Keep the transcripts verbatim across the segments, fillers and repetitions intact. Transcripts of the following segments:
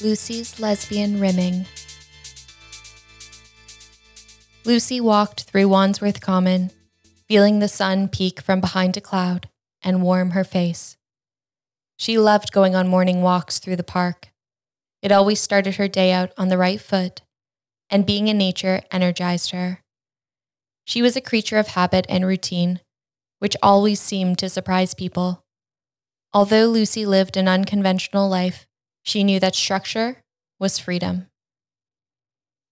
Lucy's Lesbian Rimming. Lucy walked through Wandsworth Common, feeling the sun peek from behind a cloud and warm her face. She loved going on morning walks through the park. It always started her day out on the right foot, and being in nature energized her. She was a creature of habit and routine, which always seemed to surprise people. Although Lucy lived an unconventional life, she knew that structure was freedom.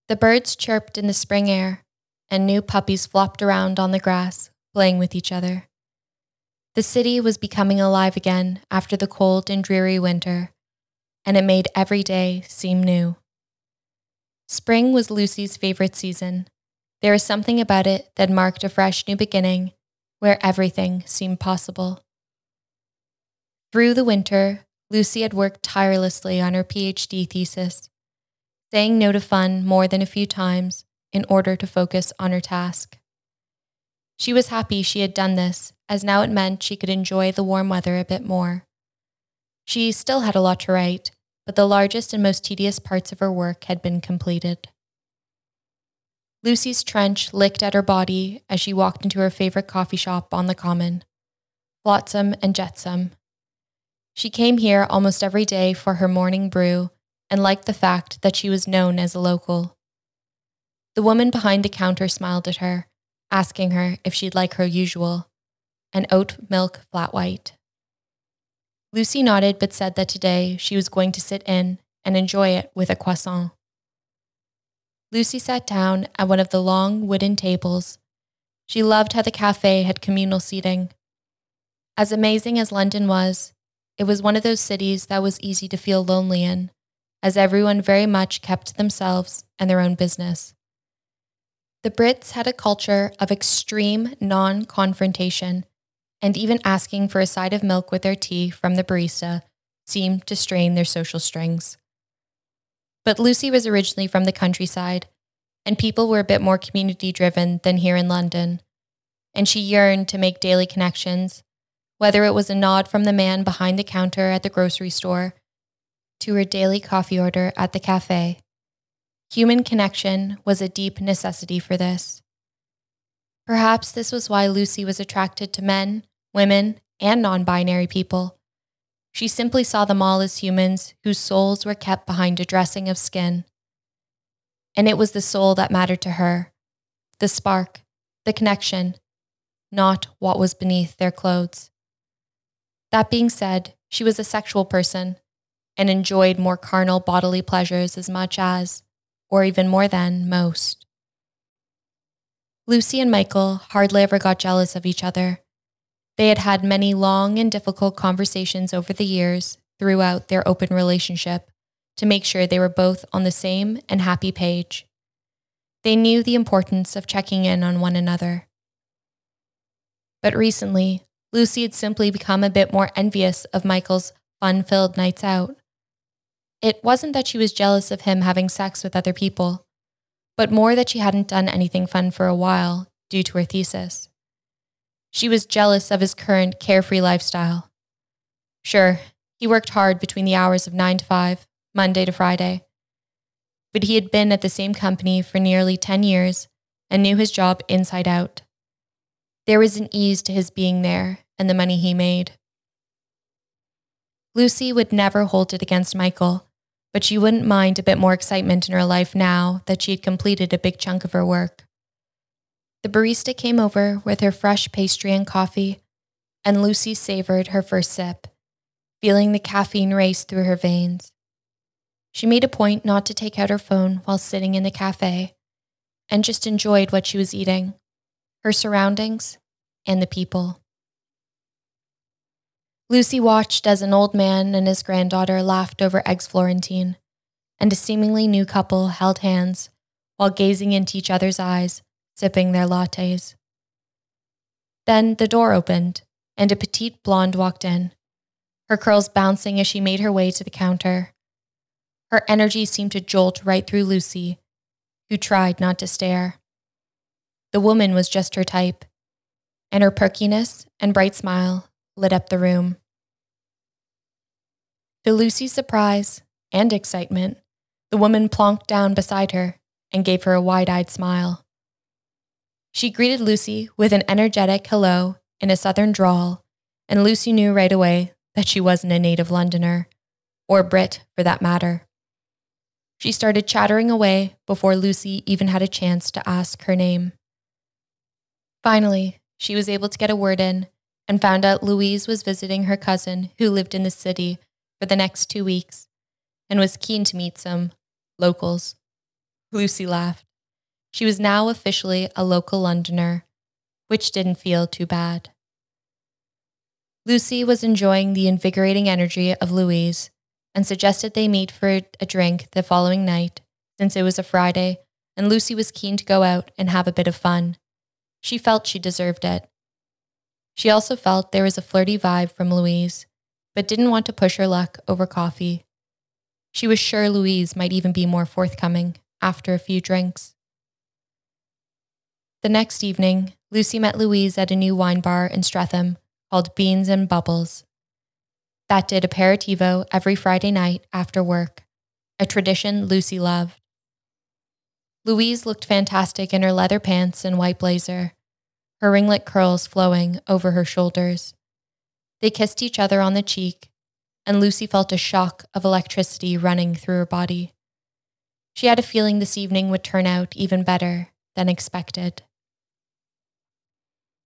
The birds chirped in the spring air, and new puppies flopped around on the grass, playing with each other. The city was becoming alive again after the cold and dreary winter, and it made every day seem new. Spring was Lucy's favorite season. There was something about it that marked a fresh new beginning, where everything seemed possible. Through the winter, Lucy had worked tirelessly on her P H D thesis, saying no to fun more than a few times in order to focus on her task. She was happy she had done this, as now it meant she could enjoy the warm weather a bit more. She still had a lot to write, but the largest and most tedious parts of her work had been completed. Lucy's trench licked at her body as she walked into her favorite coffee shop on the common, Flotsam and Jetsam. She came here almost every day for her morning brew and liked the fact that she was known as a local. The woman behind the counter smiled at her, asking her if she'd like her usual, an oat milk flat white. Lucy nodded but said that today she was going to sit in and enjoy it with a croissant. Lucy sat down at one of the long wooden tables. She loved how the cafe had communal seating. As amazing as London was, it was one of those cities that was easy to feel lonely in, as everyone very much kept to themselves and their own business. The Brits had a culture of extreme non-confrontation, and even asking for a side of milk with their tea from the barista seemed to strain their social strings. But Lucy was originally from the countryside, and people were a bit more community-driven than here in London, and she yearned to make daily connections, whether it was a nod from the man behind the counter at the grocery store to her daily coffee order at the cafe. Human connection was a deep necessity for this. Perhaps this was why Lucy was attracted to men, women, and non-binary people. She simply saw them all as humans whose souls were kept behind a dressing of skin. And it was the soul that mattered to her, the spark, the connection, not what was beneath their clothes. That being said, she was a sexual person and enjoyed more carnal bodily pleasures as much as, or even more than, most. Lucy and Michael hardly ever got jealous of each other. They had had many long and difficult conversations over the years throughout their open relationship to make sure they were both on the same and happy page. They knew the importance of checking in on one another. But recently, Lucy had simply become a bit more envious of Michael's fun-filled nights out. It wasn't that she was jealous of him having sex with other people, but more that she hadn't done anything fun for a while due to her thesis. She was jealous of his current carefree lifestyle. Sure, he worked hard between the hours of nine to five, Monday to Friday, but he had been at the same company for nearly ten years and knew his job inside out. There was an ease to his being there and the money he made. Lucy would never hold it against Michael, but she wouldn't mind a bit more excitement in her life now that she had completed a big chunk of her work. The barista came over with her fresh pastry and coffee, and Lucy savored her first sip, feeling the caffeine race through her veins. She made a point not to take out her phone while sitting in the cafe, and just enjoyed what she was eating, her surroundings, and the people. Lucy watched as an old man and his granddaughter laughed over eggs Florentine, and a seemingly new couple held hands while gazing into each other's eyes, sipping their lattes. Then the door opened, and a petite blonde walked in, her curls bouncing as she made her way to the counter. Her energy seemed to jolt right through Lucy, who tried not to stare. The woman was just her type, and her perkiness and bright smile lit up the room. To Lucy's surprise, and excitement, the woman plonked down beside her and gave her a wide-eyed smile. She greeted Lucy with an energetic hello in a southern drawl, and Lucy knew right away that she wasn't a native Londoner, or Brit for that matter. She started chattering away before Lucy even had a chance to ask her name. Finally, she was able to get a word in and found out Louise was visiting her cousin who lived in the city for the next two weeks and was keen to meet some locals. Lucy laughed. She was now officially a local Londoner, which didn't feel too bad. Lucy was enjoying the invigorating energy of Louise and suggested they meet for a drink the following night, since it was a Friday, and Lucy was keen to go out and have a bit of fun. She felt she deserved it. She also felt there was a flirty vibe from Louise, but didn't want to push her luck over coffee. She was sure Louise might even be more forthcoming after a few drinks. The next evening, Lucy met Louise at a new wine bar in Streatham called Beans and Bubbles, that did aperitivo every Friday night after work, a tradition Lucy loved. Louise looked fantastic in her leather pants and white blazer, her ringlet curls flowing over her shoulders. They kissed each other on the cheek, and Lucy felt a shock of electricity running through her body. She had a feeling this evening would turn out even better than expected.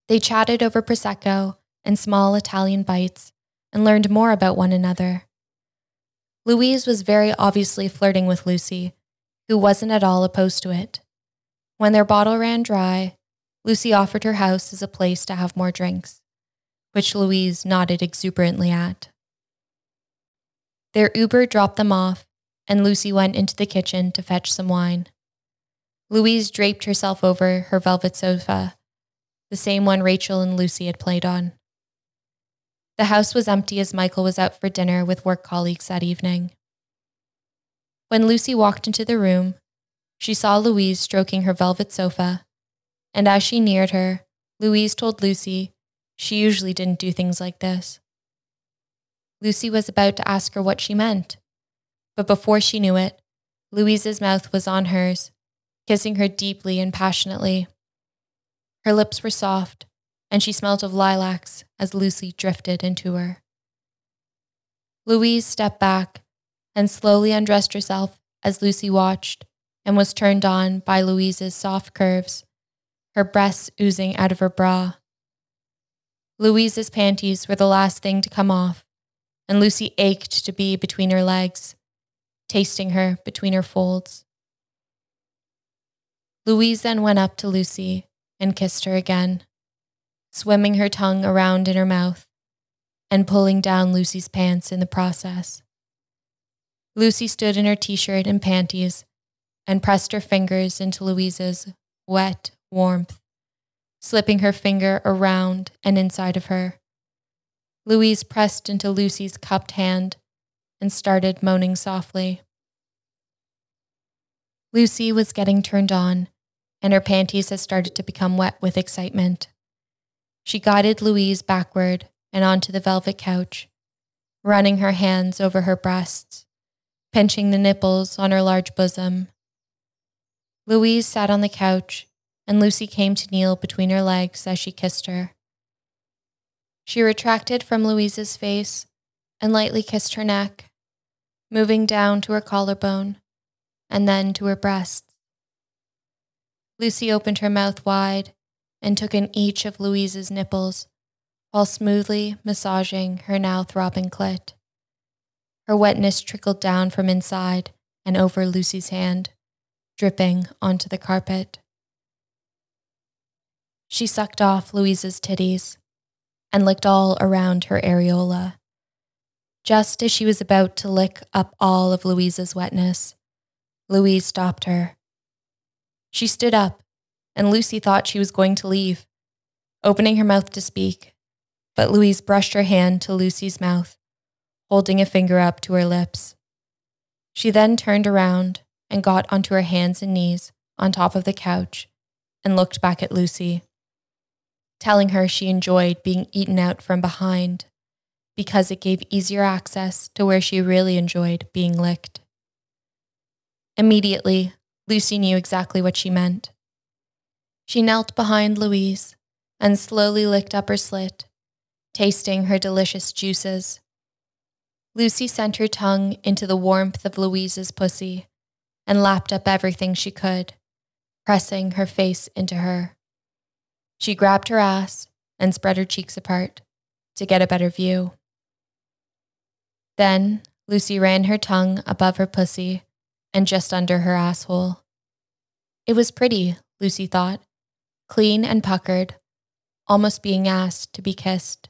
They chatted over Prosecco and small Italian bites, and learned more about one another. Louise was very obviously flirting with Lucy, who wasn't at all opposed to it. When their bottle ran dry, Lucy offered her house as a place to have more drinks, which Louise nodded exuberantly at. Their Uber dropped them off, and Lucy went into the kitchen to fetch some wine. Louise draped herself over her velvet sofa, the same one Rachel and Lucy had played on. The house was empty as Michael was out for dinner with work colleagues that evening. When Lucy walked into the room, she saw Louise stroking her velvet sofa, and as she neared her, Louise told Lucy she usually didn't do things like this. Lucy was about to ask her what she meant, but before she knew it, Louise's mouth was on hers, kissing her deeply and passionately. Her lips were soft, and she smelt of lilacs as Lucy drifted into her. Louise stepped back and slowly undressed herself as Lucy watched and was turned on by Louise's soft curves, her breasts oozing out of her bra. Louise's panties were the last thing to come off, and Lucy ached to be between her legs, tasting her between her folds. Louise then went up to Lucy and kissed her again, swimming her tongue around in her mouth and pulling down Lucy's pants in the process. Lucy stood in her t-shirt and panties and pressed her fingers into Louise's wet warmth, slipping her finger around and inside of her. Louise pressed into Lucy's cupped hand and started moaning softly. Lucy was getting turned on, and her panties had started to become wet with excitement. She guided Louise backward and onto the velvet couch, running her hands over her breasts, pinching the nipples on her large bosom. Louise sat on the couch, and Lucy came to kneel between her legs as she kissed her. She retracted from Louise's face and lightly kissed her neck, moving down to her collarbone and then to her breasts. Lucy opened her mouth wide and took in each of Louise's nipples while smoothly massaging her now throbbing clit. Her wetness trickled down from inside and over Lucy's hand, dripping onto the carpet. She sucked off Louise's titties and licked all around her areola. Just as she was about to lick up all of Louise's wetness, Louise stopped her. She stood up, and Lucy thought she was going to leave, opening her mouth to speak, but Louise brushed her hand to Lucy's mouth, holding a finger up to her lips. She then turned around and got onto her hands and knees on top of the couch and looked back at Lucy, telling her she enjoyed being eaten out from behind because it gave easier access to where she really enjoyed being licked. Immediately, Lucy knew exactly what she meant. She knelt behind Louise and slowly licked up her slit, tasting her delicious juices. Lucy sent her tongue into the warmth of Louise's pussy and lapped up everything she could, pressing her face into her. She grabbed her ass and spread her cheeks apart to get a better view. Then Lucy ran her tongue above her pussy and just under her asshole. It was pretty, Lucy thought, clean and puckered, almost being asked to be kissed.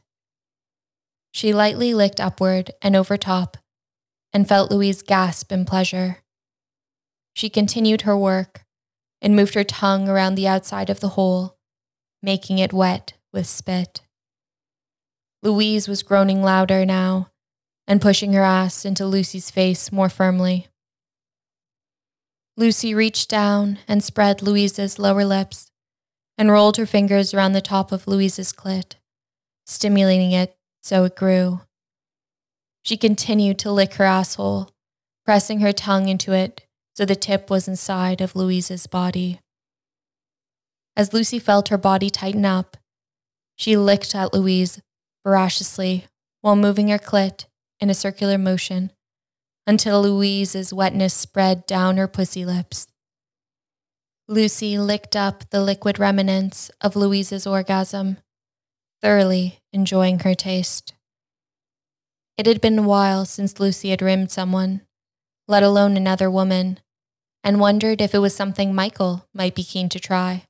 She lightly licked upward and over top and felt Louise gasp in pleasure. She continued her work and moved her tongue around the outside of the hole, making it wet with spit. Louise was groaning louder now and pushing her ass into Lucy's face more firmly. Lucy reached down and spread Louise's lower lips and rolled her fingers around the top of Louise's clit, stimulating it so it grew. She continued to lick her asshole, pressing her tongue into it so the tip was inside of Louise's body. As Lucy felt her body tighten up, she licked at Louise voraciously while moving her clit in a circular motion until Louise's wetness spread down her pussy lips. Lucy licked up the liquid remnants of Louise's orgasm, thoroughly enjoying her taste. It had been a while since Lucy had rimmed someone, let alone another woman, and wondered if it was something Michael might be keen to try.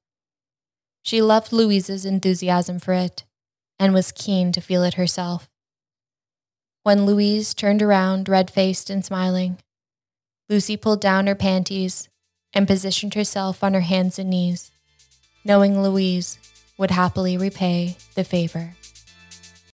She loved Louise's enthusiasm for it and was keen to feel it herself. When Louise turned around, red-faced and smiling, Lucy pulled down her panties and positioned herself on her hands and knees, knowing Louise would happily repay the favor.